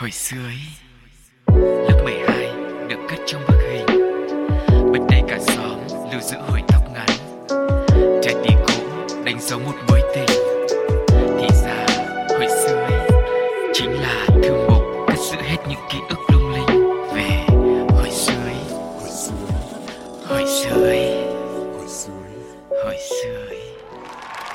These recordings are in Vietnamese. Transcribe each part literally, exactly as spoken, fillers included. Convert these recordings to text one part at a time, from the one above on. Hồi xưa ấy, lớp mười hai được cất trong bức hình. Bên đây cả xóm lưu giữ hồi tóc ngắn. Trái tim cũ đánh dấu một mối tình. Thì ra hồi xưa ấy chính là thư mục cất giữ hết những ký ức lung linh về hồi xưa ấy. Hồi xưa Hồi xưa ấy Hồi xưa Hồi xưa ấy.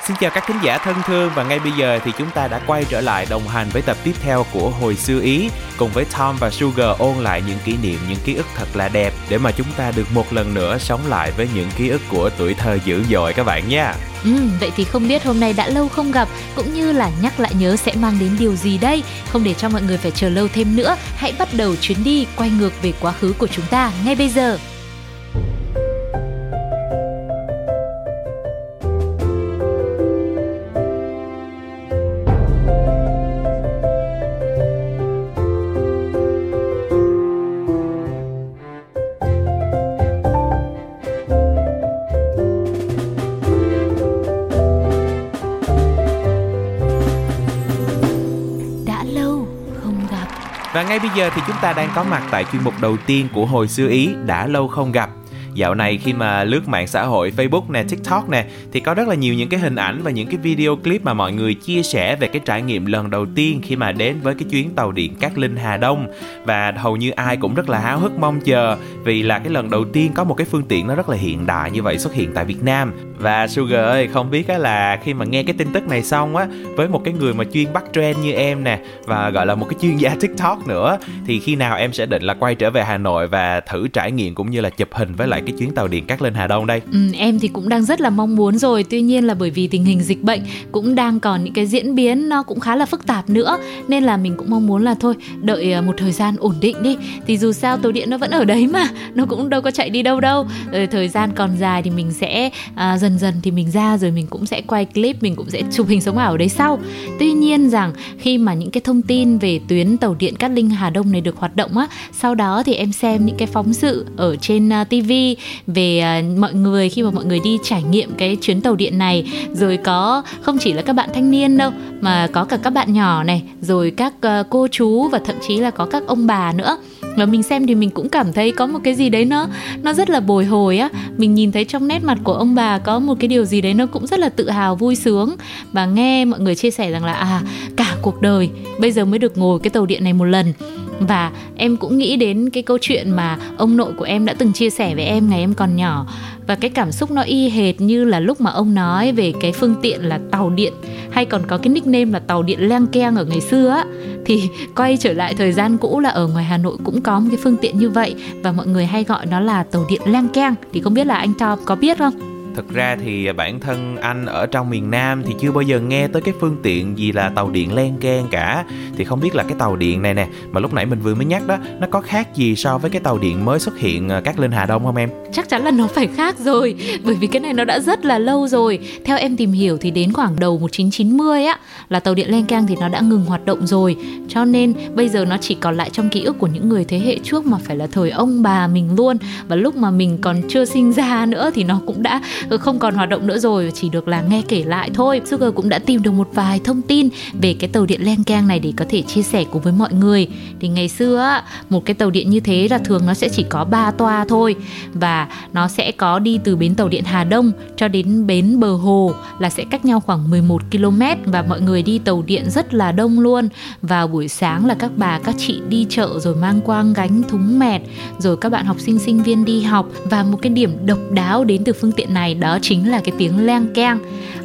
Xin chào các khán giả thân thương, và ngay bây giờ thì chúng ta đã quay trở lại đồng hành với tập tiếp theo của Hồi xưa Ý, cùng với Tom và Sugar ôn lại những kỷ niệm, những ký ức thật là đẹp để mà chúng ta được một lần nữa sống lại với những ký ức của tuổi thơ dữ dội các bạn nha. Ừ, vậy thì không biết hôm nay đã lâu không gặp, cũng như là nhắc lại nhớ sẽ mang đến điều gì đây? Không để cho mọi người phải chờ lâu thêm nữa, hãy bắt đầu chuyến đi quay ngược về quá khứ của chúng ta ngay bây giờ. Ngay bây giờ thì chúng ta đang có mặt tại chuyên mục đầu tiên của Hồi xưa Ý, đã lâu không gặp. Dạo này khi mà lướt mạng xã hội Facebook nè, TikTok nè, thì có rất là nhiều những cái hình ảnh và những cái video clip mà mọi người chia sẻ về cái trải nghiệm lần đầu tiên khi mà đến với cái chuyến tàu điện Cát Linh Hà Đông. Và hầu như ai cũng rất là háo hức mong chờ, vì là cái lần đầu tiên có một cái phương tiện nó rất là hiện đại như vậy xuất hiện tại Việt Nam. Và Sugar ơi, không biết là khi mà nghe cái tin tức này xong á, với một cái người mà chuyên bắt trend như em nè, và gọi là một cái chuyên gia TikTok nữa, thì khi nào em sẽ định là quay trở về Hà Nội và thử trải nghiệm cũng như là chụp hình với lại cái chuyến tàu điện Cát Linh Hà Đông đây? Ừ, em thì cũng đang rất là mong muốn rồi. Tuy nhiên là bởi vì tình hình dịch bệnh cũng đang còn những cái diễn biến nó cũng khá là phức tạp nữa, nên là mình cũng mong muốn là thôi đợi một thời gian ổn định đi, thì dù sao tàu điện nó vẫn ở đấy mà, nó cũng đâu có chạy đi đâu đâu. Rồi thời gian còn dài thì mình sẽ à, dần dần thì mình ra, rồi mình cũng sẽ quay clip, mình cũng sẽ chụp hình sống ảo ở đấy sau. Tuy nhiên rằng khi mà những cái thông tin về tuyến tàu điện Cát Linh Hà Đông này được hoạt động á, sau đó thì em xem những cái phóng sự ở trên ti vi về uh, mọi người, khi mà mọi người đi trải nghiệm cái chuyến tàu điện này, rồi có không chỉ là các bạn thanh niên đâu, mà có cả các bạn nhỏ này, rồi các uh, cô chú, và thậm chí là có các ông bà nữa. Và mình xem thì mình cũng cảm thấy có một cái gì đấy nó nó rất là bồi hồi á. Mình nhìn thấy trong nét mặt của ông bà có một cái điều gì đấy nó cũng rất là tự hào, vui sướng. Và nghe mọi người chia sẻ rằng là à, cả cuộc đời bây giờ mới được ngồi cái tàu điện này một lần. Và em cũng nghĩ đến cái câu chuyện mà ông nội của em đã từng chia sẻ với em ngày em còn nhỏ. Và cái cảm xúc nó y hệt như là lúc mà ông nói về cái phương tiện là tàu điện, hay còn có cái nickname là Tàu Điện Leng Keng ở ngày xưa á. Thì quay trở lại thời gian cũ là ở ngoài Hà Nội cũng có một cái phương tiện như vậy, và mọi người hay gọi nó là Tàu Điện Leng Keng. Thì không biết là anh Tom có biết không? Thực ra thì bản thân anh ở trong miền Nam thì chưa bao giờ nghe tới cái phương tiện gì là tàu điện Leng Keng cả. Thì không biết là cái tàu điện này nè, mà lúc nãy mình vừa mới nhắc đó, nó có khác gì so với cái tàu điện mới xuất hiện Cát Linh Hà Đông không em? Chắc chắn là nó phải khác rồi, bởi vì cái này nó đã rất là lâu rồi. Theo em tìm hiểu thì đến khoảng đầu một nghìn chín trăm chín mươi á, là tàu điện Leng Keng thì nó đã ngừng hoạt động rồi. Cho nên bây giờ nó chỉ còn lại trong ký ức của những người thế hệ trước, mà phải là thời ông bà mình luôn. Và lúc mà mình còn chưa sinh ra nữa thì nó cũng đã không còn hoạt động nữa rồi, chỉ được là nghe kể lại thôi. Sugar cũng đã tìm được một vài thông tin về cái tàu điện Leng Keng này để có thể chia sẻ cùng với mọi người. Thì ngày xưa một cái tàu điện như thế là thường nó sẽ chỉ có ba toa thôi, và nó sẽ có đi từ bến tàu điện Hà Đông cho đến bến bờ hồ, là sẽ cách nhau khoảng mười một ki lô mét. Và mọi người đi tàu điện rất là đông luôn. Vào buổi sáng là các bà các chị đi chợ rồi mang quang gánh, thúng mẹt, rồi các bạn học sinh sinh viên đi học. Và một cái điểm độc đáo đến từ phương tiện này đó chính là cái tiếng leng keng.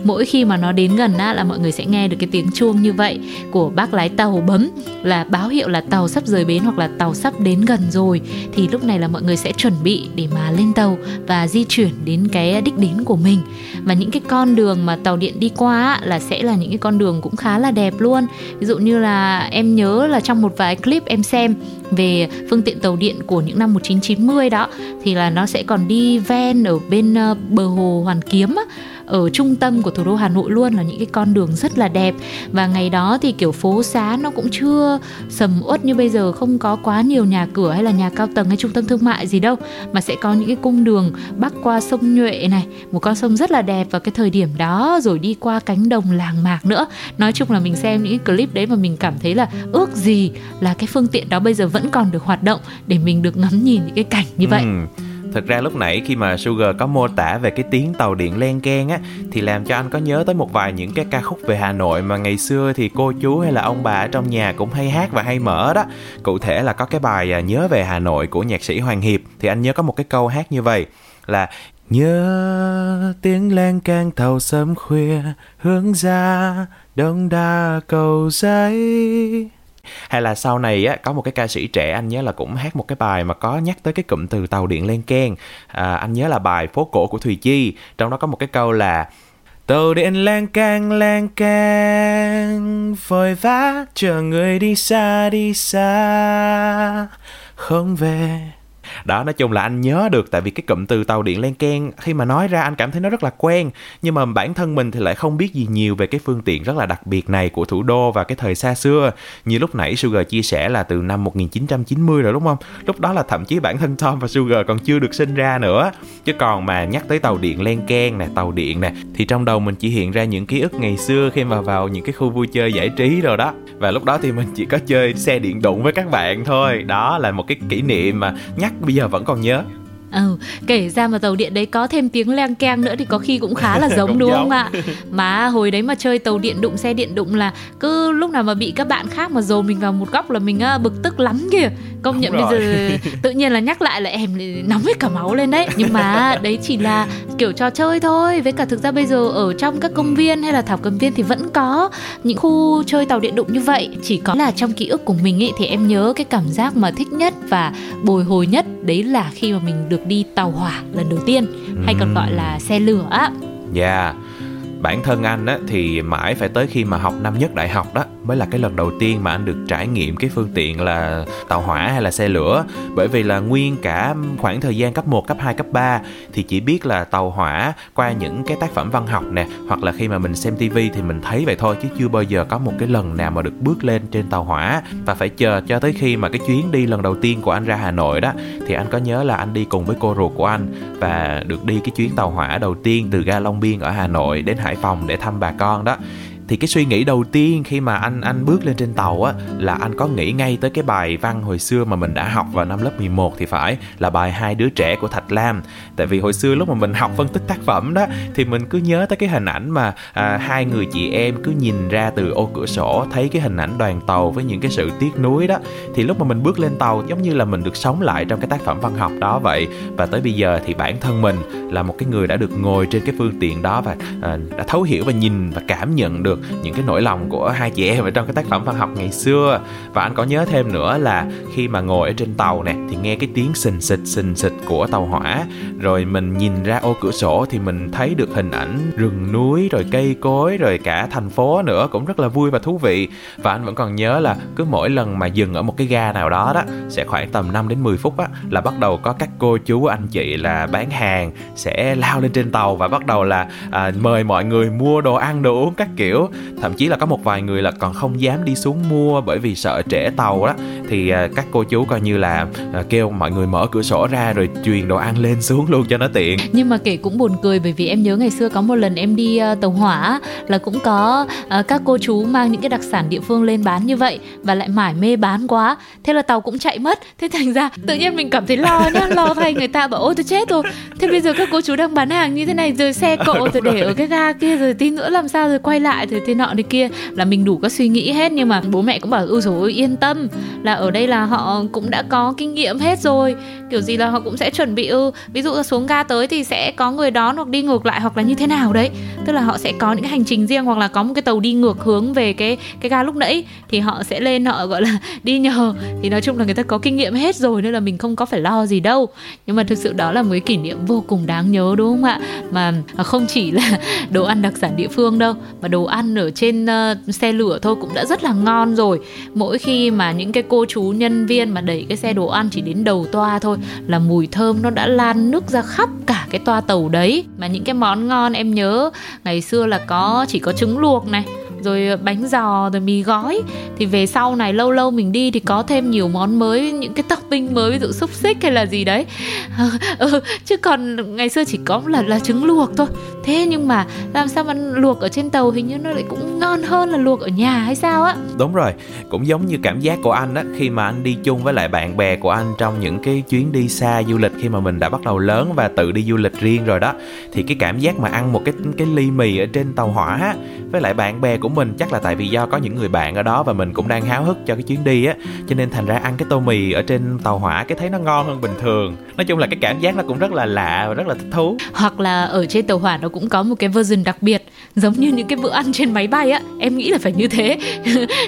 Mỗi khi mà nó đến gần á, là mọi người sẽ nghe được cái tiếng chuông như vậy của bác lái tàu bấm, là báo hiệu là tàu sắp rời bến hoặc là tàu sắp đến gần rồi. Thì lúc này là mọi người sẽ chuẩn bị để mà lên tàu và di chuyển đến cái đích đến của mình. Và những cái con đường mà tàu điện đi qua á, là sẽ là những cái con đường cũng khá là đẹp luôn. Ví dụ như là em nhớ là trong một vài clip em xem về phương tiện tàu điện của những năm một nghìn chín trăm chín mươi đó, thì là nó sẽ còn đi ven ở bên bờ hồ Hoàn Kiếm á, ở trung tâm của thủ đô Hà Nội luôn, là những cái con đường rất là đẹp. Và ngày đó thì kiểu phố xá nó cũng chưa sầm uất như bây giờ, không có quá nhiều nhà cửa hay là nhà cao tầng hay trung tâm thương mại gì đâu, mà sẽ có những cái cung đường bắc qua sông Nhuệ này, một con sông rất là đẹp vào cái thời điểm đó, rồi đi qua cánh đồng làng mạc nữa. Nói chung là mình xem những cái clip đấy mà mình cảm thấy là ước gì là cái phương tiện đó bây giờ vẫn còn được hoạt động để mình được ngắm nhìn những cái cảnh như vậy. Ừ. Thực ra lúc nãy khi mà Sugar có mô tả về cái tiếng tàu điện Leng Keng á, thì làm cho anh có nhớ tới một vài những cái ca khúc về Hà Nội mà ngày xưa thì cô chú hay là ông bà ở trong nhà cũng hay hát và hay mở đó. Cụ thể là có cái bài Nhớ Về Hà Nội của nhạc sĩ Hoàng Hiệp, thì anh nhớ có một cái câu hát như vậy là: nhớ tiếng leng keng tàu sớm khuya hướng ra Đông Đa Cầu Giấy. Hay là sau này á, có một cái ca sĩ trẻ anh nhớ là cũng hát một cái bài mà có nhắc tới cái cụm từ tàu điện Leng Keng, à, anh nhớ là bài Phố Cổ của Thùy Chi, trong đó có một cái câu là: tàu điện Leng Keng Leng Keng vội vã chờ người đi xa đi xa không về. Đó, nói chung là anh nhớ được tại vì cái cụm từ tàu điện Leng Keng khi mà nói ra anh cảm thấy nó rất là quen, nhưng mà bản thân mình thì lại không biết gì nhiều về cái phương tiện rất là đặc biệt này của thủ đô và cái thời xa xưa. Như lúc nãy Sugar chia sẻ là từ năm một chín chín mươi rồi đúng không? Lúc đó là thậm chí bản thân Tom và Sugar còn chưa được sinh ra nữa. Chứ còn mà nhắc tới tàu điện Leng Keng nè, tàu điện nè, thì trong đầu mình chỉ hiện ra những ký ức ngày xưa khi mà vào những cái khu vui chơi giải trí rồi đó. Và lúc đó thì mình chỉ có chơi xe điện đụng với các bạn thôi. Đó là một cái kỷ niệm mà nhắc bây giờ vẫn còn nhớ. Ừ, kể ra mà tàu điện đấy có thêm tiếng leng keng nữa thì có khi cũng khá là giống đúng không ạ? Mà hồi đấy mà chơi tàu điện đụng, xe điện đụng là cứ lúc nào mà bị các bạn khác mà dồn mình vào một góc là mình bực tức lắm kìa. Công đúng nhận rồi. Bây giờ tự nhiên là nhắc lại là em nóng hết cả máu lên đấy. Nhưng mà đấy chỉ là kiểu trò chơi thôi. Với cả thực ra bây giờ ở trong các công viên hay là thảo cầm viên thì vẫn có những khu chơi tàu điện đụng như vậy. Chỉ có là trong ký ức của mình ý, thì em nhớ cái cảm giác mà thích nhất và bồi hồi nhất đấy là khi mà mình được đi tàu hỏa lần đầu tiên, hay còn gọi là xe lửa á. Yeah. Bản thân anh á, thì mãi phải tới khi mà học năm nhất đại học đó mới là cái lần đầu tiên mà anh được trải nghiệm cái phương tiện là tàu hỏa hay là xe lửa. Bởi vì là nguyên cả khoảng thời gian cấp một, cấp hai, cấp ba thì chỉ biết là tàu hỏa qua những cái tác phẩm văn học nè, hoặc là khi mà mình xem ti vi thì mình thấy vậy thôi, chứ chưa bao giờ có một cái lần nào mà được bước lên trên tàu hỏa. Và phải chờ cho tới khi mà cái chuyến đi lần đầu tiên của anh ra Hà Nội đó, thì anh có nhớ là anh đi cùng với cô ruột của anh và được đi cái chuyến tàu hỏa đầu tiên từ ga Long Biên ở Hà Nội đến Hải Phòng để thăm bà con đó. Thì cái suy nghĩ đầu tiên khi mà anh anh bước lên trên tàu á, là anh có nghĩ ngay tới cái bài văn hồi xưa mà mình đã học vào năm lớp mười một thì phải, là bài Hai Đứa Trẻ của Thạch Lam. Tại vì hồi xưa lúc mà mình học phân tích tác phẩm đó thì mình cứ nhớ tới cái hình ảnh mà à, hai người chị em cứ nhìn ra từ ô cửa sổ, thấy cái hình ảnh đoàn tàu với những cái sự tiếc nuối đó. Thì lúc mà mình bước lên tàu giống như là mình được sống lại trong cái tác phẩm văn học đó vậy. Và tới bây giờ thì bản thân mình là một cái người đã được ngồi trên cái phương tiện đó và à, đã thấu hiểu và nhìn và cảm nhận được những cái nỗi lòng của hai chị em ở trong cái tác phẩm văn học ngày xưa. Và anh có nhớ thêm nữa là khi mà ngồi ở trên tàu nè thì nghe cái tiếng xình xịch xình xịch của tàu hỏa, rồi mình nhìn ra ô cửa sổ thì mình thấy được hình ảnh rừng núi, rồi cây cối, rồi cả thành phố nữa, cũng rất là vui và thú vị. Và anh vẫn còn nhớ là cứ mỗi lần mà dừng ở một cái ga nào đó đó, sẽ khoảng tầm năm đến mười phút á, là bắt đầu có các cô chú anh chị là bán hàng sẽ lao lên trên tàu và bắt đầu là à, mời mọi người mua đồ ăn đồ uống các kiểu. Thậm chí là có một vài người là còn không dám đi xuống mua bởi vì sợ trễ tàu đó, thì các cô chú coi như là kêu mọi người mở cửa sổ ra rồi truyền đồ ăn lên xuống luôn cho nó tiện. Nhưng mà kể cũng buồn cười, bởi vì em nhớ ngày xưa có một lần em đi tàu hỏa là cũng có các cô chú mang những cái đặc sản địa phương lên bán như vậy, và lại mải mê bán quá, thế là tàu cũng chạy mất. Thế thành ra tự nhiên mình cảm thấy lo nhá, lo thay người ta, bảo ôi tôi chết rồi, thế bây giờ các cô chú đang bán hàng như thế này, rồi xe cộ à, rồi để rồi. Ở cái ga kia, rồi tí nữa làm sao rồi quay lại thì thế nọ thế kia, là mình đủ các suy nghĩ hết. Nhưng mà bố mẹ cũng bảo ôi dồi ôi yên tâm, là ở đây là họ cũng đã có kinh nghiệm hết rồi, kiểu gì là họ cũng sẽ chuẩn bị ư ví dụ xuống ga tới thì sẽ có người đón, hoặc đi ngược lại, hoặc là như thế nào đấy, tức là họ sẽ có những cái hành trình riêng, hoặc là có một cái tàu đi ngược hướng về cái cái ga lúc nãy thì họ sẽ lên, họ gọi là đi nhờ. Thì nói chung là người ta có kinh nghiệm hết rồi nên là mình không có phải lo gì đâu. Nhưng mà thực sự đó là một cái kỷ niệm vô cùng đáng nhớ đúng không ạ? Mà không chỉ là đồ ăn đặc sản địa phương đâu, mà đồ ăn ở trên uh, xe lửa thôi cũng đã rất là ngon rồi. Mỗi khi mà những cái cô chú nhân viên mà đẩy cái xe đồ ăn chỉ đến đầu toa thôi là mùi thơm nó đã lan nước ra khắp cả cái toa tàu đấy. Mà những cái món ngon em nhớ ngày xưa là có chỉ có trứng luộc này, rồi bánh giò, rồi mì gói. Thì về sau này lâu lâu mình đi thì có thêm nhiều món mới, những cái topping mới, ví dụ xúc xích hay là gì đấy. Ừ, chứ còn ngày xưa chỉ có là, là trứng luộc thôi. Thế nhưng mà làm sao mà luộc ở trên tàu hình như nó lại cũng ngon hơn là luộc ở nhà hay sao á. Đúng rồi, cũng giống như cảm giác của anh á, khi mà anh đi chung với lại bạn bè của anh trong những cái chuyến đi xa du lịch, khi mà mình đã bắt đầu lớn và tự đi du lịch riêng rồi đó, thì cái cảm giác mà ăn một cái, cái ly mì ở trên tàu hỏa á, với lại bạn bè của mình, chắc là tại vì do có những người bạn ở đó và mình cũng đang háo hức cho cái chuyến đi á, cho nên thành ra ăn cái tô mì ở trên tàu hỏa cái thấy nó ngon hơn bình thường. Nói chung là cái cảm giác nó cũng rất là lạ và rất là thích thú. Hoặc là ở trên tàu hỏa nó cũng có một cái version đặc biệt, giống như những cái bữa ăn trên máy bay á, em nghĩ là phải như thế.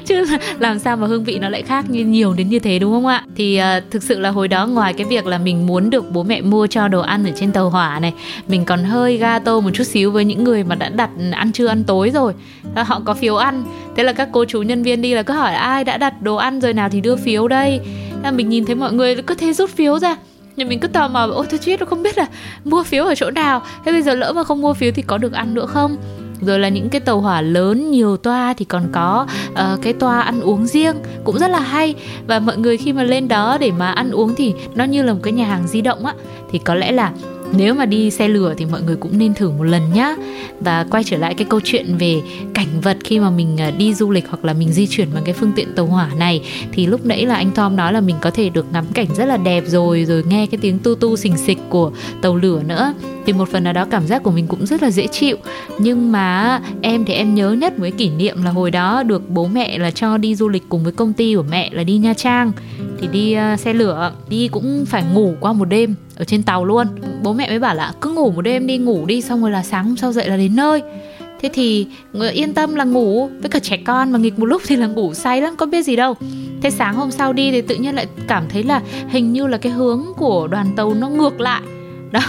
Chứ làm sao mà hương vị nó lại khác như nhiều đến như thế, đúng không ạ? Thì uh, thực sự là hồi đó ngoài cái việc là mình muốn được bố mẹ mua cho đồ ăn ở trên tàu hỏa này, mình còn hơi ga tô một chút xíu với những người mà đã đặt ăn trưa ăn tối rồi. Họ có phiếu ăn, thế là các cô chú nhân viên đi là cứ hỏi ai đã đặt đồ ăn rồi nào thì đưa phiếu đây. Là mình nhìn thấy mọi người cứ thế rút phiếu ra, nhưng mình cứ tò mò, ôi thôi chết, không biết là mua phiếu ở chỗ nào, thế bây giờ lỡ mà không mua phiếu thì có được ăn nữa không. Rồi là những cái tàu hỏa lớn nhiều toa thì còn có uh, cái toa ăn uống riêng cũng rất là hay. Và mọi người khi mà lên đó để mà ăn uống thì nó như là một cái nhà hàng di động á. Thì có lẽ là nếu mà đi xe lửa thì mọi người cũng nên thử một lần nhá. Và quay trở lại cái câu chuyện về cảnh vật khi mà mình đi du lịch hoặc là mình di chuyển bằng cái phương tiện tàu hỏa này, thì lúc nãy là anh Tom nói là mình có thể được ngắm cảnh rất là đẹp rồi, rồi nghe cái tiếng tu tu xình xịch của tàu lửa nữa. Thì một phần nào đó cảm giác của mình cũng rất là dễ chịu. Nhưng mà em thì em nhớ nhất với kỷ niệm là hồi đó được bố mẹ là cho đi du lịch cùng với công ty của mẹ là đi Nha Trang. Thì đi uh, xe lửa, đi cũng phải ngủ qua một đêm ở trên tàu luôn. Bố mẹ mới bảo là cứ ngủ một đêm đi, ngủ đi, xong rồi là sáng hôm sau dậy là đến nơi. Thế thì yên tâm là ngủ, với cả trẻ con mà nghịch một lúc thì là ngủ say lắm, có biết gì đâu. Thế sáng hôm sau đi thì tự nhiên lại cảm thấy là hình như là cái hướng của đoàn tàu nó ngược lại đó.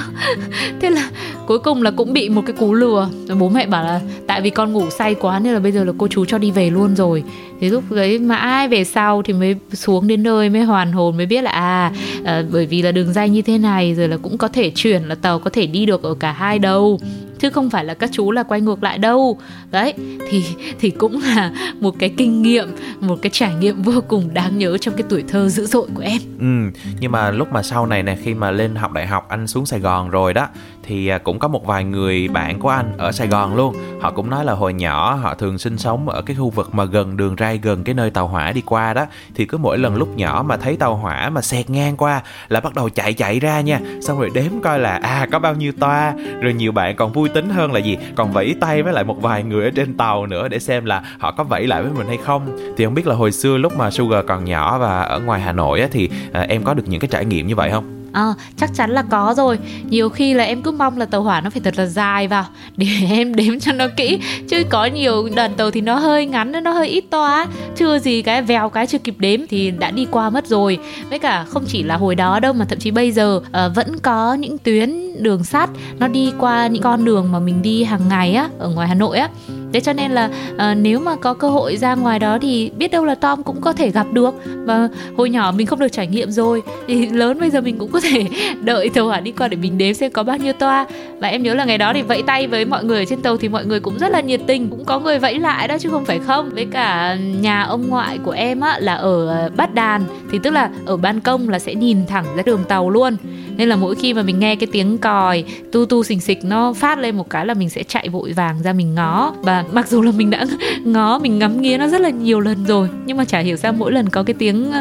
Thế là cuối cùng là cũng bị một cái cú lừa. Rồi bố mẹ bảo là tại vì con ngủ say quá nên là bây giờ là cô chú cho đi về luôn rồi. Thì lúc đấy mãi về sau thì mới xuống đến nơi, mới hoàn hồn, mới biết là à, à bởi vì là đường ray như thế này, rồi là cũng có thể chuyển, là tàu có thể đi được ở cả hai đầu, chứ không phải là các chú là quay ngược lại đâu. Đấy, thì, thì cũng là một cái kinh nghiệm, một cái trải nghiệm vô cùng đáng nhớ trong cái tuổi thơ dữ dội của em. Ừ, nhưng mà lúc mà sau này nè, khi mà lên học đại học anh xuống Sài Gòn rồi đó, thì cũng có một vài người bạn của anh ở Sài Gòn luôn. Họ cũng nói là hồi nhỏ họ thường sinh sống ở cái khu vực mà gần đường ray, gần cái nơi tàu hỏa đi qua đó. Thì cứ mỗi lần lúc nhỏ mà thấy tàu hỏa mà xẹt ngang qua là bắt đầu chạy chạy ra nha, xong rồi đếm coi là à có bao nhiêu toa. Rồi nhiều bạn còn vui tính hơn là gì, còn vẫy tay với lại một vài người ở trên tàu nữa để xem là họ có vẫy lại với mình hay không. Thì không biết là hồi xưa lúc mà Sugar còn nhỏ và ở ngoài Hà Nội á, thì à, em có được những cái trải nghiệm như vậy không? À, chắc chắn là có rồi. Nhiều khi là em cứ mong là tàu hỏa nó phải thật là dài vào để em đếm cho nó kỹ. Chứ có nhiều đoàn tàu thì nó hơi ngắn, nó hơi ít toa, chưa gì cái vèo cái chưa kịp đếm thì đã đi qua mất rồi. Với cả không chỉ là hồi đó đâu mà thậm chí bây giờ à, vẫn có những tuyến đường sắt nó đi qua những con đường mà mình đi hàng ngày á, ở ngoài Hà Nội á. Thế cho nên là à, nếu mà có cơ hội ra ngoài đó thì biết đâu là Tom cũng có thể gặp được. Và hồi nhỏ mình không được trải nghiệm rồi thì lớn bây giờ mình cũng có thể đợi tàu hỏa đi qua để mình đếm xem có bao nhiêu toa. Và em nhớ là ngày đó thì vẫy tay với mọi người ở trên tàu thì mọi người cũng rất là nhiệt tình, cũng có người vẫy lại đó chứ không phải không. Với cả nhà ông ngoại của em á, là ở Bát Đàn, thì tức là ở ban công là sẽ nhìn thẳng ra đường tàu luôn. Nên là mỗi khi mà mình nghe cái tiếng còi tu tu xình xịch nó phát lên một cái là mình sẽ chạy vội vàng ra mình ngó. Và mặc dù là mình đã ngó, mình ngắm nghía nó rất là nhiều lần rồi, nhưng mà chả hiểu sao mỗi lần có cái tiếng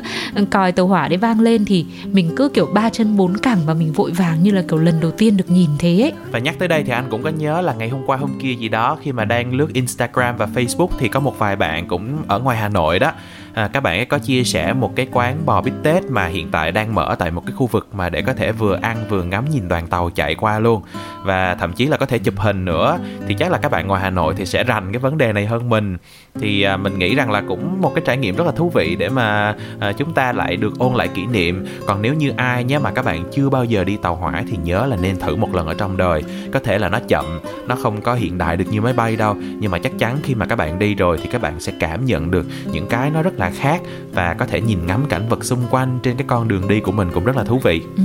còi tàu hỏa đấy vang lên thì mình cứ kiểu ba chân bốn cẳng và mình vội vàng như là kiểu lần đầu tiên được nhìn thế ấy. Và nhắc tới đây thì anh cũng có nhớ là ngày hôm qua hôm kia gì đó, khi mà đang lướt Instagram và Facebook thì có một vài bạn cũng ở ngoài Hà Nội đó. À, các bạn ấy có chia sẻ một cái quán bò bít tết mà hiện tại đang mở tại một cái khu vực mà để có thể vừa ăn vừa ngắm nhìn đoàn tàu chạy qua luôn, và thậm chí là có thể chụp hình nữa. Thì chắc là các bạn ngoài Hà Nội thì sẽ rành cái vấn đề này hơn mình. Thì à, mình nghĩ rằng là cũng một cái trải nghiệm rất là thú vị để mà à, chúng ta lại được ôn lại kỷ niệm. Còn nếu như ai nhé mà các bạn chưa bao giờ đi tàu hỏa thì nhớ là nên thử một lần ở trong đời. Có thể là nó chậm, nó không có hiện đại được như máy bay đâu, nhưng mà chắc chắn khi mà các bạn đi rồi thì các bạn sẽ cảm nhận được những cái nó rất rất là khác, và có thể nhìn ngắm cảnh vật xung quanh trên cái con đường đi của mình cũng rất là thú vị. Ừ,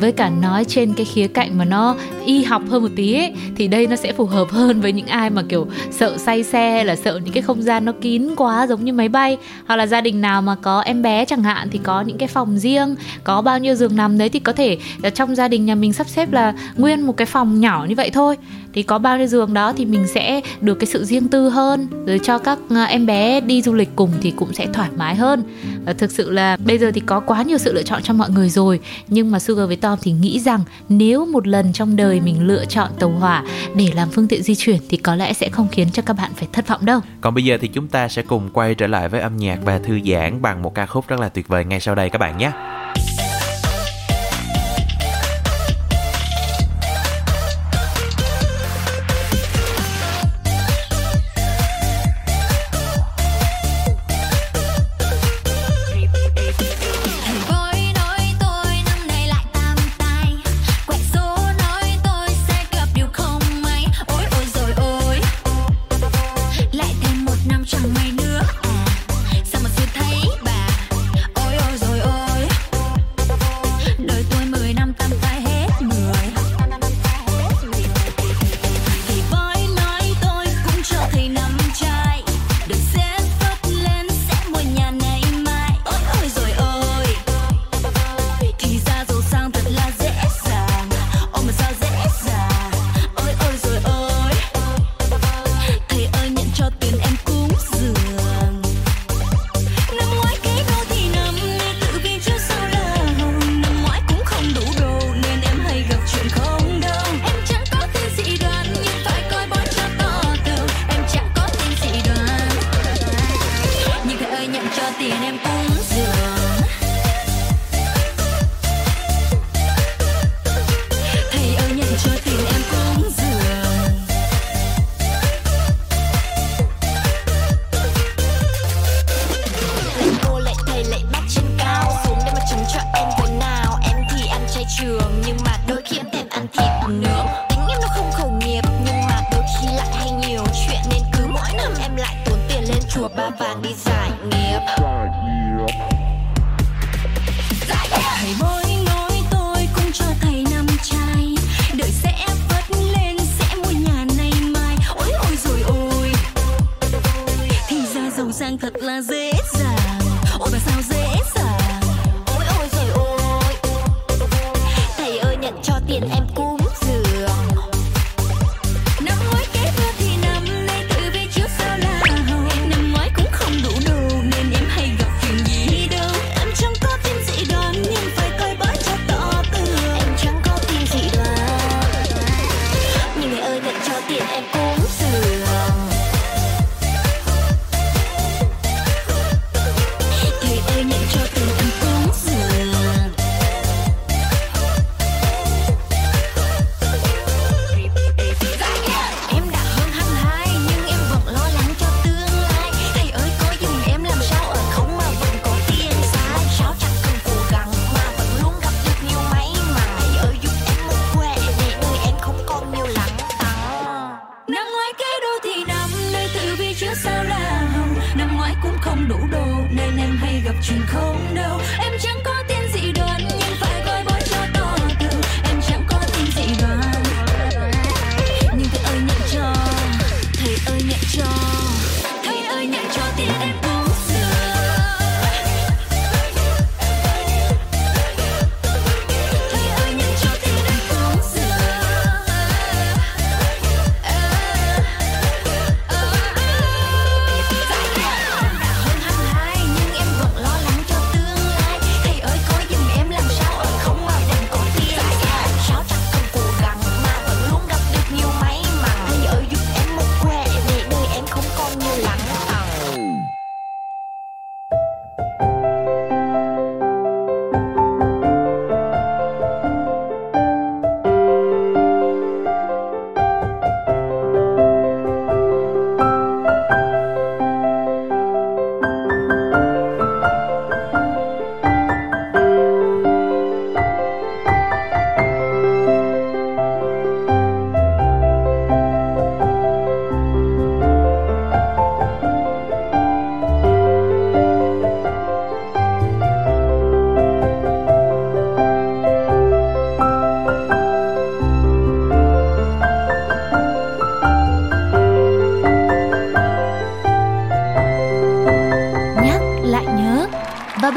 với cả nói trên cái khía cạnh mà nó y học hơn một tí ấy, thì đây nó sẽ phù hợp hơn với những ai mà kiểu sợ say xe hay là sợ những cái không gian nó kín quá giống như máy bay, hoặc là gia đình nào mà có em bé chẳng hạn thì có những cái phòng riêng, có bao nhiêu giường nằm đấy thì có thể trong gia đình nhà mình sắp xếp là nguyên một cái phòng nhỏ như vậy thôi, thì có bao nhiêu giường đó thì mình sẽ được cái sự riêng tư hơn, rồi cho các em bé đi du lịch cùng thì cũng sẽ thoải mái hơn. Và thực sự là bây giờ thì có quá nhiều sự lựa chọn cho mọi người rồi, nhưng mà Sugar với Tom thì nghĩ rằng nếu một lần trong đời mình lựa chọn tàu hỏa để làm phương tiện di chuyển thì có lẽ sẽ không khiến cho các bạn phải thất vọng đâu. Còn bây giờ thì chúng ta sẽ cùng quay trở lại với âm nhạc và thư giãn bằng một ca khúc rất là tuyệt vời ngay sau đây các bạn nhé.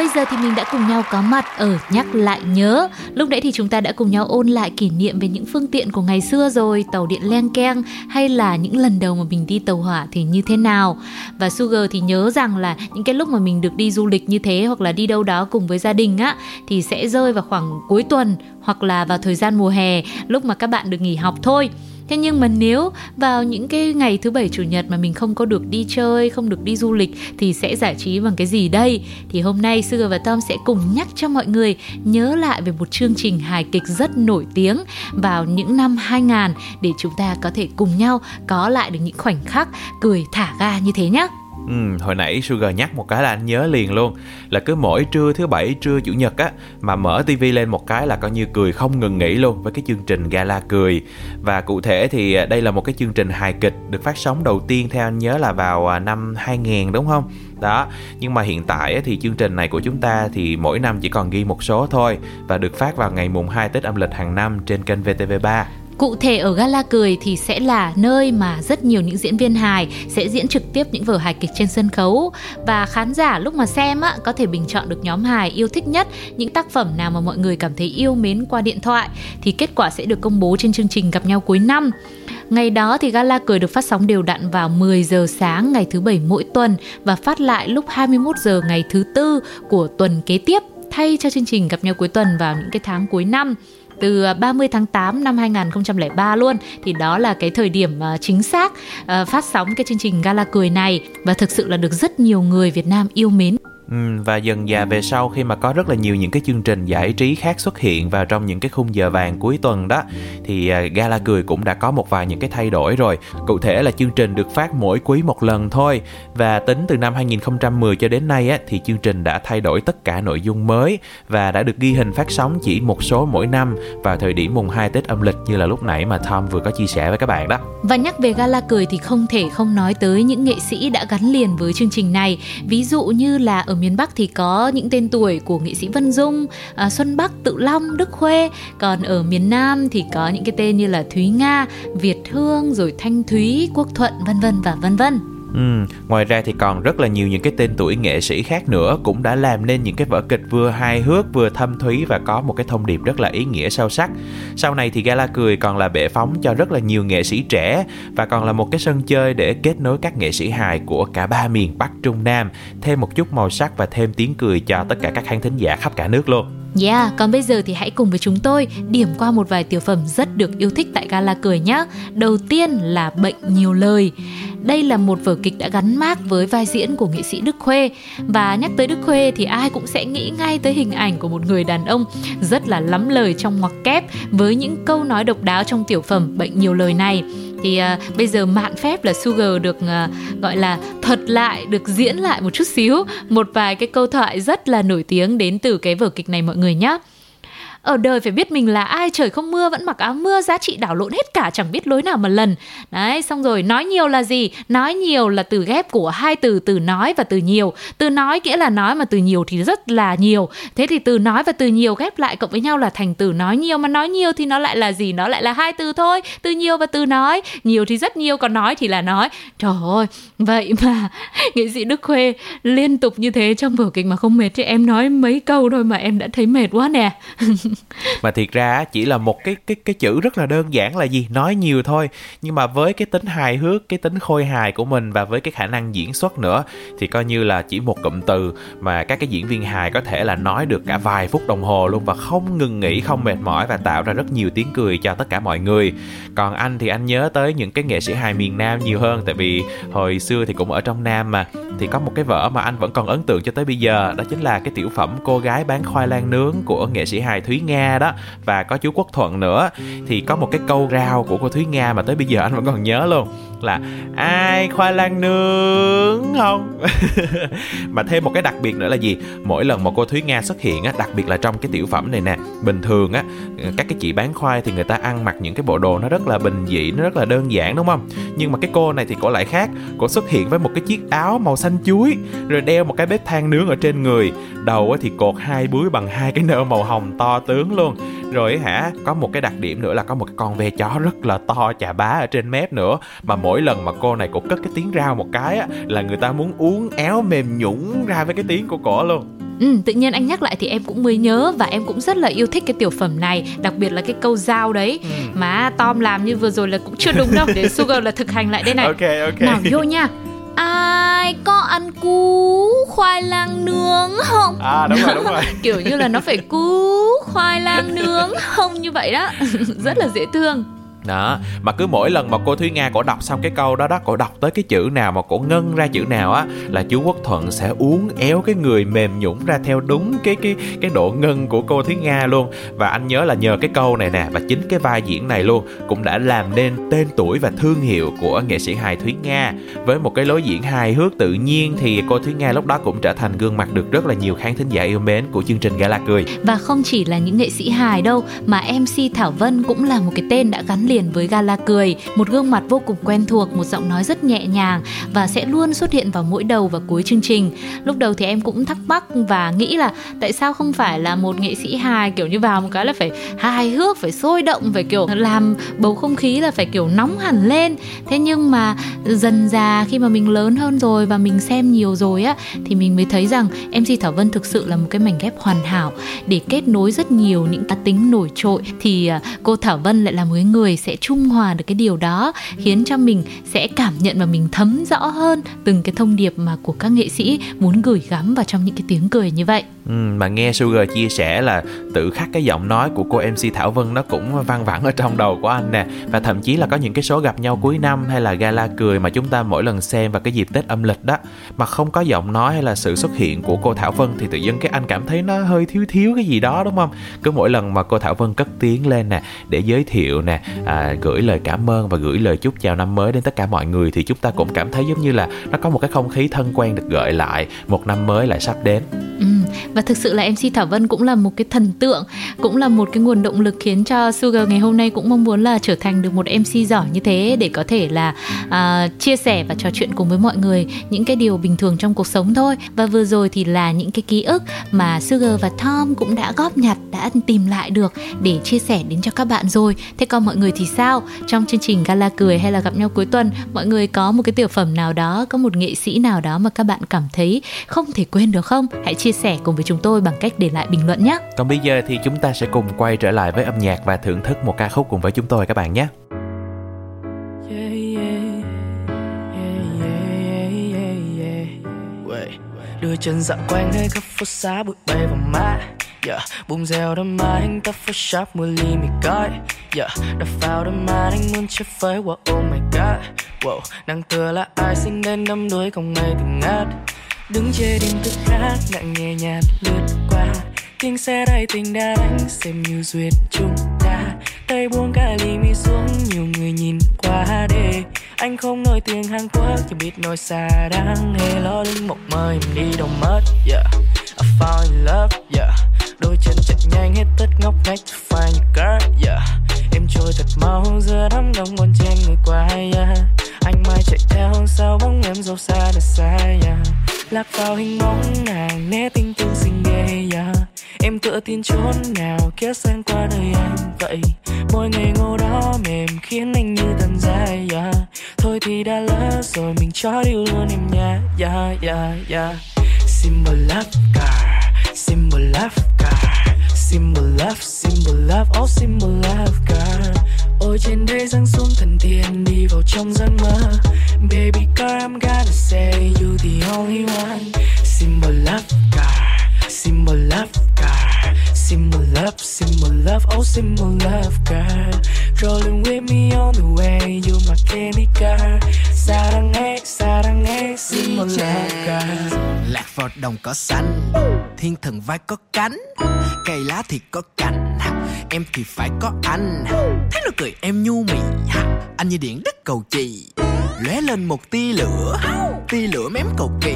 bây giờ thì mình đã cùng nhau có mặt ở Nhắc Lại Nhớ. Lúc nãy thì chúng ta đã cùng nhau ôn lại kỷ niệm về những phương tiện của ngày xưa rồi, tàu điện Leng Keng hay là những lần đầu mà mình đi tàu hỏa thì như thế nào. Và Sugar thì nhớ rằng là những cái lúc mà mình được đi du lịch như thế hoặc là đi đâu đó cùng với gia đình á thì sẽ rơi vào khoảng cuối tuần hoặc là vào thời gian mùa hè lúc mà các bạn được nghỉ học thôi. Thế nhưng mà nếu vào những cái ngày thứ bảy chủ nhật mà mình không có được đi chơi, không được đi du lịch thì sẽ giải trí bằng cái gì đây? Thì hôm nay Sugar và Tom sẽ cùng nhắc cho mọi người nhớ lại về một chương trình hài kịch rất nổi tiếng vào những năm hai nghìn để chúng ta có thể cùng nhau có lại được những khoảnh khắc cười thả ga như thế nhé. Ừ, hồi nãy Sugar nhắc một cái là anh nhớ liền luôn. Là cứ mỗi trưa thứ bảy, trưa chủ nhật á, mà mở tivi lên một cái là coi như cười không ngừng nghỉ luôn với cái chương trình Gala Cười. Và cụ thể thì đây là một cái chương trình hài kịch được phát sóng đầu tiên theo anh nhớ là vào năm hai nghìn đúng không? Đó, nhưng mà hiện tại thì chương trình này của chúng ta thì mỗi năm chỉ còn ghi một số thôi và được phát vào ngày mùng hai Tết âm lịch hàng năm trên kênh vê tê vê ba. Cụ thể ở Gala Cười thì sẽ là nơi mà rất nhiều những diễn viên hài sẽ diễn trực tiếp những vở hài kịch trên sân khấu. Và khán giả lúc mà xem á, có thể bình chọn được nhóm hài yêu thích nhất, những tác phẩm nào mà mọi người cảm thấy yêu mến qua điện thoại. Thì kết quả sẽ được công bố trên chương trình Gặp Nhau Cuối Năm. Ngày đó thì Gala Cười được phát sóng đều đặn vào mười giờ sáng ngày thứ bảy mỗi tuần và phát lại lúc hai mươi mốt giờ ngày thứ tư của tuần kế tiếp, thay cho chương trình Gặp Nhau Cuối Tuần vào những cái tháng cuối năm. Từ ba mươi tháng tám năm hai nghìn không trăm lẻ ba luôn thì đó là cái thời điểm chính xác phát sóng cái chương trình Gala Cười này và thực sự là được rất nhiều người Việt Nam yêu mến. Ừ, và dần dà về sau khi mà có rất là nhiều những cái chương trình giải trí khác xuất hiện vào trong những cái khung giờ vàng cuối tuần đó thì Gala Cười cũng đã có một vài những cái thay đổi rồi. Cụ thể là chương trình được phát mỗi quý một lần thôi và tính từ năm hai nghìn không trăm mười cho đến nay á, thì chương trình đã thay đổi tất cả nội dung mới và đã được ghi hình phát sóng chỉ một số mỗi năm vào thời điểm mùng hai Tết âm lịch như là lúc nãy mà Tom vừa có chia sẻ với các bạn đó. Và nhắc về Gala Cười thì không thể không nói tới những nghệ sĩ đã gắn liền với chương trình này. Ví dụ như là ở miền Bắc thì có những tên tuổi của nghệ sĩ Vân Dung, à, Xuân Bắc, Tự Long, Đức Khuê. Còn ở miền Nam thì có những cái tên như là Thúy Nga, Việt Hương, rồi Thanh Thúy, Quốc Thuận, vân vân và vân vân. Ừ, ngoài ra thì còn rất là nhiều những cái tên tuổi nghệ sĩ khác nữa cũng đã làm nên những cái vở kịch vừa hài hước vừa thâm thúy và có một cái thông điệp rất là ý nghĩa sâu sắc. Sau này thì Gala Cười còn là bệ phóng cho rất là nhiều nghệ sĩ trẻ và còn là một cái sân chơi để kết nối các nghệ sĩ hài của cả ba miền Bắc, Trung, Nam, thêm một chút màu sắc và thêm tiếng cười cho tất cả các khán thính giả khắp cả nước luôn. Yeah, còn bây giờ thì hãy cùng với chúng tôi điểm qua một vài tiểu phẩm rất được yêu thích tại Gala Cười nhé. Đầu tiên là Bệnh Nhiều Lời. Đây là một vở kịch đã gắn mác với vai diễn của nghệ sĩ Đức Khuê. Và nhắc tới Đức Khuê thì ai cũng sẽ nghĩ ngay tới hình ảnh của một người đàn ông rất là lắm lời trong ngoặc kép với những câu nói độc đáo trong tiểu phẩm Bệnh Nhiều Lời này. Thì uh, bây giờ mạn phép là Sugar được uh, gọi là thuật lại, được diễn lại một chút xíu một vài cái câu thoại rất là nổi tiếng đến từ cái vở kịch này mọi người nhé. Ở đời phải biết mình là ai, trời không mưa vẫn mặc áo mưa, giá trị đảo lộn hết cả, chẳng biết lối nào mà lần. Đấy, xong rồi, nói nhiều là gì? Nói nhiều là từ ghép của hai từ từ nói và từ nhiều. Từ nói nghĩa là nói mà từ nhiều thì rất là nhiều. Thế thì từ nói và từ nhiều ghép lại cộng với nhau là thành từ nói nhiều, mà nói nhiều thì nó lại là gì? Nó lại là hai từ thôi, từ nhiều và từ nói. Nhiều thì rất nhiều, còn nói thì là nói. Trời ơi, vậy mà nghệ sĩ Đức Khuê liên tục như thế trong vở kịch mà không mệt chứ, em nói mấy câu thôi mà em đã thấy mệt quá nè. Mà thiệt ra chỉ là một cái cái cái chữ rất là đơn giản là gì, nói nhiều thôi, nhưng mà với cái tính hài hước, cái tính khôi hài của mình và với cái khả năng diễn xuất nữa thì coi như là chỉ một cụm từ mà các cái diễn viên hài có thể là nói được cả vài phút đồng hồ luôn và không ngừng nghỉ, không mệt mỏi và tạo ra rất nhiều tiếng cười cho tất cả mọi người. Còn anh thì anh nhớ tới những cái nghệ sĩ hài miền Nam nhiều hơn tại vì hồi xưa thì cũng ở trong Nam mà. Thì có một cái vở mà anh vẫn còn ấn tượng cho tới bây giờ, đó chính là cái tiểu phẩm Cô Gái Bán Khoai Lang Nướng của nghệ sĩ hài Thúy Nga đó và có chú Quốc Thuận nữa. Thì có một cái câu rao của cô Thúy Nga mà tới bây giờ anh vẫn còn nhớ luôn là ai khoai lang nướng không. Mà thêm một cái đặc biệt nữa là gì, mỗi lần mà cô Thúy Nga xuất hiện á, đặc biệt là trong cái tiểu phẩm này nè, bình thường á các cái chị bán khoai thì người ta ăn mặc những cái bộ đồ nó rất là bình dị, nó rất là đơn giản đúng không, nhưng mà cái cô này thì cô lại khác, cô xuất hiện với một cái chiếc áo màu xanh chuối rồi đeo một cái bếp than nướng ở trên người, đầu á thì cột hai búi bằng hai cái nơ màu hồng to tướng luôn. Rồi hả, có một cái đặc điểm nữa là có một cái con ve chó rất là to chà bá ở trên mép nữa, mà mỗi lần mà cô này cổ cất cái tiếng rao một cái á, là người ta muốn uốn éo mềm nhũn ra với cái tiếng của cổ luôn. Ừ, tự nhiên anh nhắc lại thì em cũng mới nhớ. Và em cũng rất là yêu thích cái tiểu phẩm này, đặc biệt là cái câu dao đấy. ừ. Mà Tom làm như vừa rồi là cũng chưa đúng đâu. Để Sugar là thực hành lại đây này. okay, okay. Nào vô nha. Ai có ăn cú khoai lang nướng không? À đúng rồi, đúng rồi. Kiểu như là nó phải cú khoai lang nướng không như vậy đó. Rất là dễ thương đó. Mà cứ mỗi lần mà cô Thúy Nga cổ đọc xong cái câu đó đó, cổ đọc tới cái chữ nào mà cổ ngân ra chữ nào á là chú Quốc Thuận sẽ uốn éo cái người mềm nhũn ra theo đúng cái cái cái độ ngân của cô Thúy Nga luôn. Và anh nhớ là nhờ cái câu này nè và chính cái vai diễn này luôn cũng đã làm nên tên tuổi và thương hiệu của nghệ sĩ hài Thúy Nga. Với một cái lối diễn hài hước tự nhiên thì cô Thúy Nga lúc đó cũng trở thành gương mặt được rất là nhiều khán thính giả yêu mến của chương trình Gala Cười. Và không chỉ là những nghệ sĩ hài đâu mà em xê Thảo Vân cũng là một cái tên đã gắn liền với Gala Cười, một gương mặt vô cùng quen thuộc, một giọng nói rất nhẹ nhàng và sẽ luôn xuất hiện vào mỗi đầu và cuối chương trình. Lúc đầu thì em cũng thắc mắc và nghĩ là tại sao không phải là một nghệ sĩ hài kiểu như vào một cái là phải hài hước, phải sôi động, phải kiểu làm bầu không khí là phải kiểu nóng hẳn lên. Thế nhưng mà dần dà khi mà mình lớn hơn rồi và mình xem nhiều rồi á thì mình mới thấy rằng em xê Thảo Vân thực sự là một cái mảnh ghép hoàn hảo để kết nối rất nhiều những cá tính nổi trội. Thì cô Thảo Vân lại là một người sẽ trung hòa được cái điều đó, khiến cho mình sẽ cảm nhận và mình thấm rõ hơn từng cái thông điệp mà của các nghệ sĩ muốn gửi gắm vào trong những cái tiếng cười như vậy. Ừ, mà nghe Sugar chia sẻ là tự khắc cái giọng nói của cô em xê Thảo Vân nó cũng văng vẳng ở trong đầu của anh nè. Và thậm chí là có những cái số Gặp Nhau Cuối Năm hay là Gala Cười mà chúng ta mỗi lần xem vào cái dịp Tết âm lịch đó mà không có giọng nói hay là sự xuất hiện của cô Thảo Vân thì tự dưng cái anh cảm thấy nó hơi thiếu thiếu cái gì đó, đúng không? Cứ mỗi lần mà cô Thảo Vân cất tiếng lên nè để giới thiệu nè, à, gửi lời cảm ơn và gửi lời chúc chào năm mới đến tất cả mọi người thì chúng ta cũng cảm thấy giống như là nó có một cái không khí thân quen được gợi lại, một năm mới lại sắp đến. Ừ, và thực sự là em xê Thảo Vân cũng là một cái thần tượng, cũng là một cái nguồn động lực khiến cho Sugar ngày hôm nay cũng mong muốn là trở thành được một em xê giỏi như thế để có thể là à, chia sẻ và trò chuyện cùng với mọi người những cái điều bình thường trong cuộc sống thôi. Và vừa rồi thì là những cái ký ức mà Sugar và Tom cũng đã góp nhặt, đã tìm lại được để chia sẻ đến cho các bạn rồi. Thế còn mọi người thì sao? Trong chương trình Gala Cười hay là Gặp Nhau Cuối Tuần, mọi người có một cái tiểu phẩm nào đó, có một nghệ sĩ nào đó mà các bạn cảm thấy không thể quên được không? Hãy chia sẻ cùng với chúng tôi bằng cách để lại bình luận nhé. Còn bây giờ thì chúng ta sẽ cùng quay trở lại với âm nhạc và thưởng thức một ca khúc cùng với chúng tôi các bạn nhé. Yeah, yeah, yeah, yeah, yeah, yeah. Đưa chân dạo quanh nơi góc phố xá bụi bay vào má. Yeah, bùng rèo đâm mà anh ta photoshop mua ly mì gói. Yeah, đập vào đâm mà anh muốn chơi phới. Wow, oh my god. Wow, nàng tựa là ai sinh đến đâm đuối không ngày từng ngát. Đứng chơi đêm thức khác nặng nhẹ nhạt lướt qua. Tình xe đầy tình đã đánh xem như duyên chúng ta. Tay buông cả ly mi xuống nhiều người nhìn qua đề. Anh không nói tiếng Hàn Quốc chỉ biết nói xa đáng hề. Lo lưng mộng mơ em đi đâu mất. Yeah, I fall in love. Yeah, đôi chân chạy nhanh hết tất ngóc ngách to find your girl. Yeah, em trôi thật mau giữa đám đông còn trên người qua. Yeah, anh mai chạy theo sau bóng em dẫu xa đã xa. Yeah, lạc vào hình bóng nàng né tình tương xinh ghê. Yeah, em tựa tin chốn nào kia sang qua đời anh vậy. Môi ngây ngô đó mềm khiến anh như tàn dại. Yeah, thôi thì đã lỡ rồi mình cho điêu luôn em nha. Yeah, yeah, yeah. Symbol love girl, symbol love girl, symbol love, symbol love, oh symbol love girl. Ôi trên đây răng xuống thần tiên đi vào trong giấc mơ. Baby girl I'm gonna say you the only one. Symbol love girl, symbol love girl, symbol love, symbol love, oh symbol love girl. Rolling with me on the way, you my candy girl. Sarang eh, sarang eh, symbol love girl. Lạc vào đồng cỏ xanh, thiên thần vai có cánh, cây lá thì có cành, em thì phải có anh. Thấy nó cười em nhu mì, anh như điện đứt cầu chì, lóe lên một tia lửa, tia lửa mém cầu kỳ.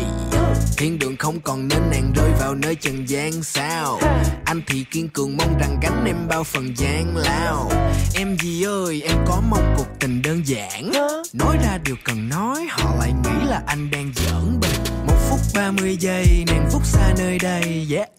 Thiên đường không còn nên nàng rơi vào nơi trần gian sao? Anh thì kiên cường mong rằng gánh em bao phần gian lao. Em gì ơi em có mong cuộc tình đơn giản, nói ra điều cần nói họ lại nghĩ là anh đang giỡn bình. Phút ba mươi giây, nàng phút xa nơi đây, yeah.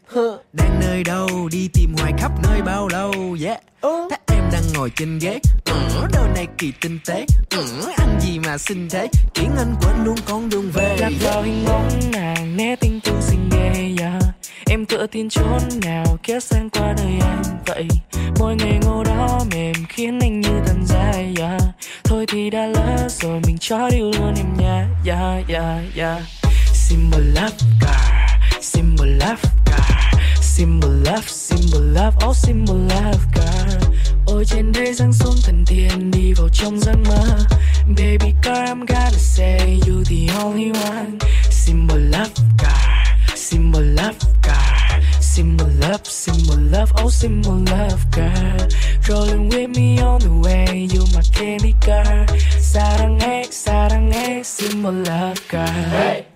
Đang nơi đâu, đi tìm hoài khắp nơi bao lâu, yeah. Thấy em đang ngồi trên ghế, ừ, đâu này kỳ tinh tế, ừ, ăn gì mà xinh thế, khiến anh quên luôn con đường về. Lạc vào hình bóng nàng, né tình tương xinh ghê, yeah. Em tựa tin chốn nghèo kia sen qua đời anh vậy. Môi ngày ngô đó mềm khiến anh như tàn dài yeah. Thôi thì đã lỡ rồi mình cho đi luôn em nha yeah, yeah, yeah. Simple love car, simple love car, simple love, simple love, oh simple love car. Ôi trên đây giáng xuống thần tiên đi vào trong giấc mơ. Baby car I'm gonna say you the only one. Simple love car, simple love car, simple love, simple love, oh simple love car. Rolling with me on the way, you my candy car. Sarang eh, sarang eh, simple love car. Hey.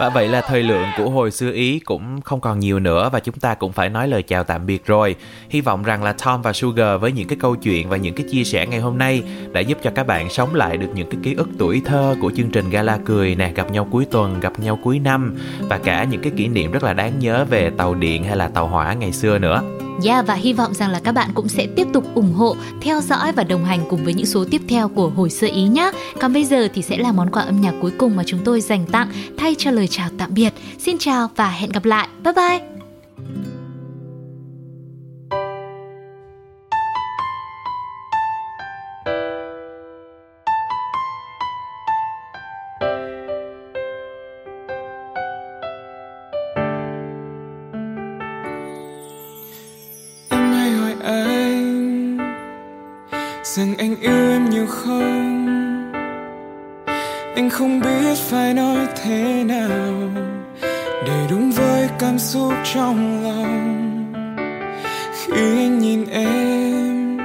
Và vậy là thời lượng của Hồi xưa Ý cũng không còn nhiều nữa và chúng ta cũng phải nói lời chào tạm biệt rồi. Hy vọng rằng là Tom và Sugar với những cái câu chuyện và những cái chia sẻ ngày hôm nay đã giúp cho các bạn sống lại được những cái ký ức tuổi thơ của chương trình Gala Cười nè, Gặp nhau cuối tuần, Gặp nhau cuối năm và cả những cái kỷ niệm rất là đáng nhớ về tàu điện hay là tàu hỏa ngày xưa nữa. Yeah, và hy vọng rằng là các bạn cũng sẽ tiếp tục ủng hộ, theo dõi và đồng hành cùng với những số tiếp theo của Hồi xưa Ý nhé. Còn bây giờ thì sẽ là món quà âm nhạc cuối cùng mà chúng tôi dành tặng thay cho lời chào tạm biệt. Xin chào và hẹn gặp lại. Bye bye. Rằng anh yêu em nhiều không, anh không biết phải nói thế nào để đúng với cảm xúc trong lòng. Khi anh nhìn em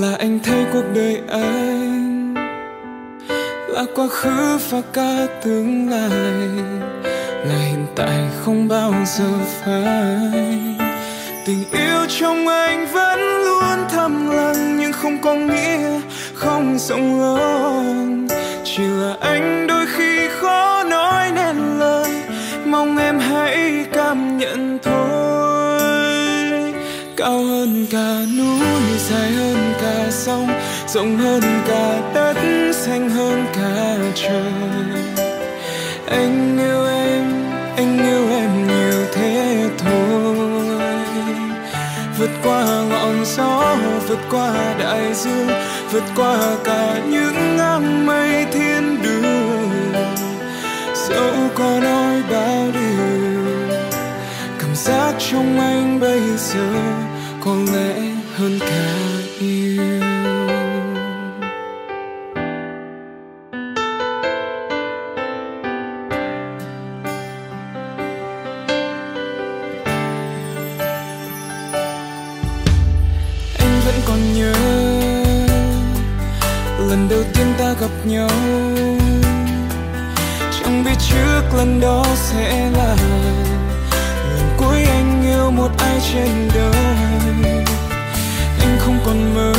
là anh thấy cuộc đời anh là quá khứ và cả tương lai, là hiện tại không bao giờ phai. Tình yêu trong anh vẫn luôn thầm lặng nhưng không có nghĩa, không rộng lớn. Chỉ là anh đôi khi khó nói nên lời, mong em hãy cảm nhận thôi. Cao hơn cả núi, dài hơn cả sông, rộng hơn cả đất, xanh hơn cả trời. Anh yêu em, anh yêu em nhiều thế thôi. Vượt qua ngọn gió, vượt qua đại dương, vượt qua cả những áng mây thiên đường. Dẫu có nói bao điều, cảm giác trong anh bây giờ có lẽ hơn cả yêu. Gặp nhau chẳng biết trước lần đó sẽ là lần cuối anh yêu một ai trên đời. Anh không còn mơ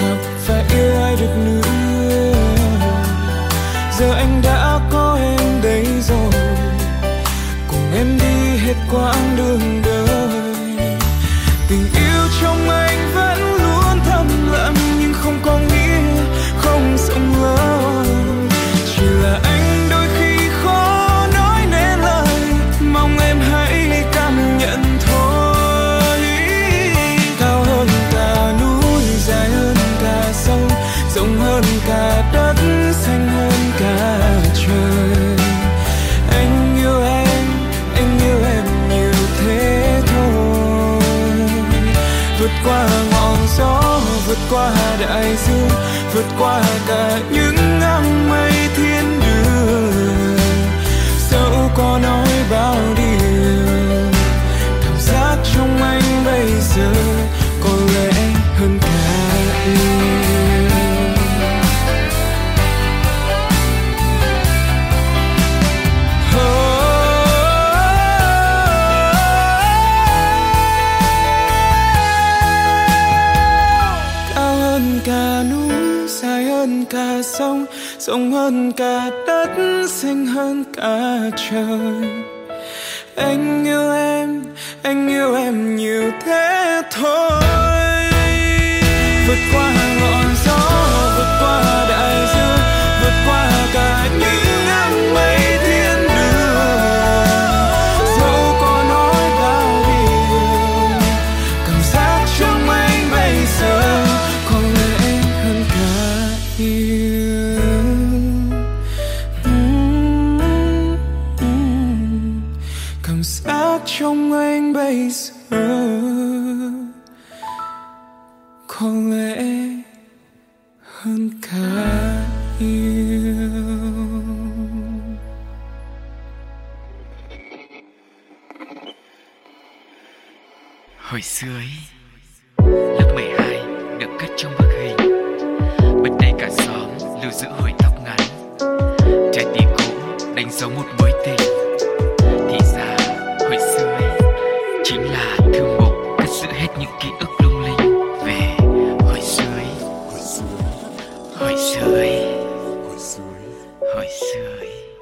hoặc phải yêu ai được nữa, giờ anh đã có em đây rồi, cùng em đi hết quãng đường đời. Tình yêu trong anh vẫn luôn thầm lặng nhưng không có nghĩa, không rộng lớn. Chỉ là anh đôi khi khó nói nên lời, mong em hãy cảm nhận thôi. Cao hơn cả núi, dài hơn cả sông, rộng hơn cả đất, xanh hơn cả trời. Anh yêu em, anh yêu em nhiều thế thôi. Vượt qua ngọn gió, vượt qua đại dương, vượt qua cả những áng mây thiên đường. Dẫu có nói bao điều, cảm giác trong anh bây giờ có lẽ hơn cả yêu. sông, rộng hơn cả đất, xanh hơn cả trời. Anh yêu em, anh yêu em nhiều thế thôi. Vượt qua ngọn gió, vượt qua đại dương, vượt qua cả những nắng mây thiên đường. Dẫu có nói bao điều, cảm giác trong anh bây giờ có lẽ hơn cả yêu. Mm, mm, cảm giác trong anh bây giờ có lẽ hơn cả yêu. Hồi xưa ấy, lớp mười hai được cất trong bức hình. Bật đầy cả xóm lưu giữ hồi tóc ngắn. Trái tim cũ đánh dấu một mối tình. Thì ra hồi xưa ấy chính là thư mục cất giữ hết những ký ức lung linh. Hồi xưa ấy, hồi xưa ấy, hồi xưa ấy.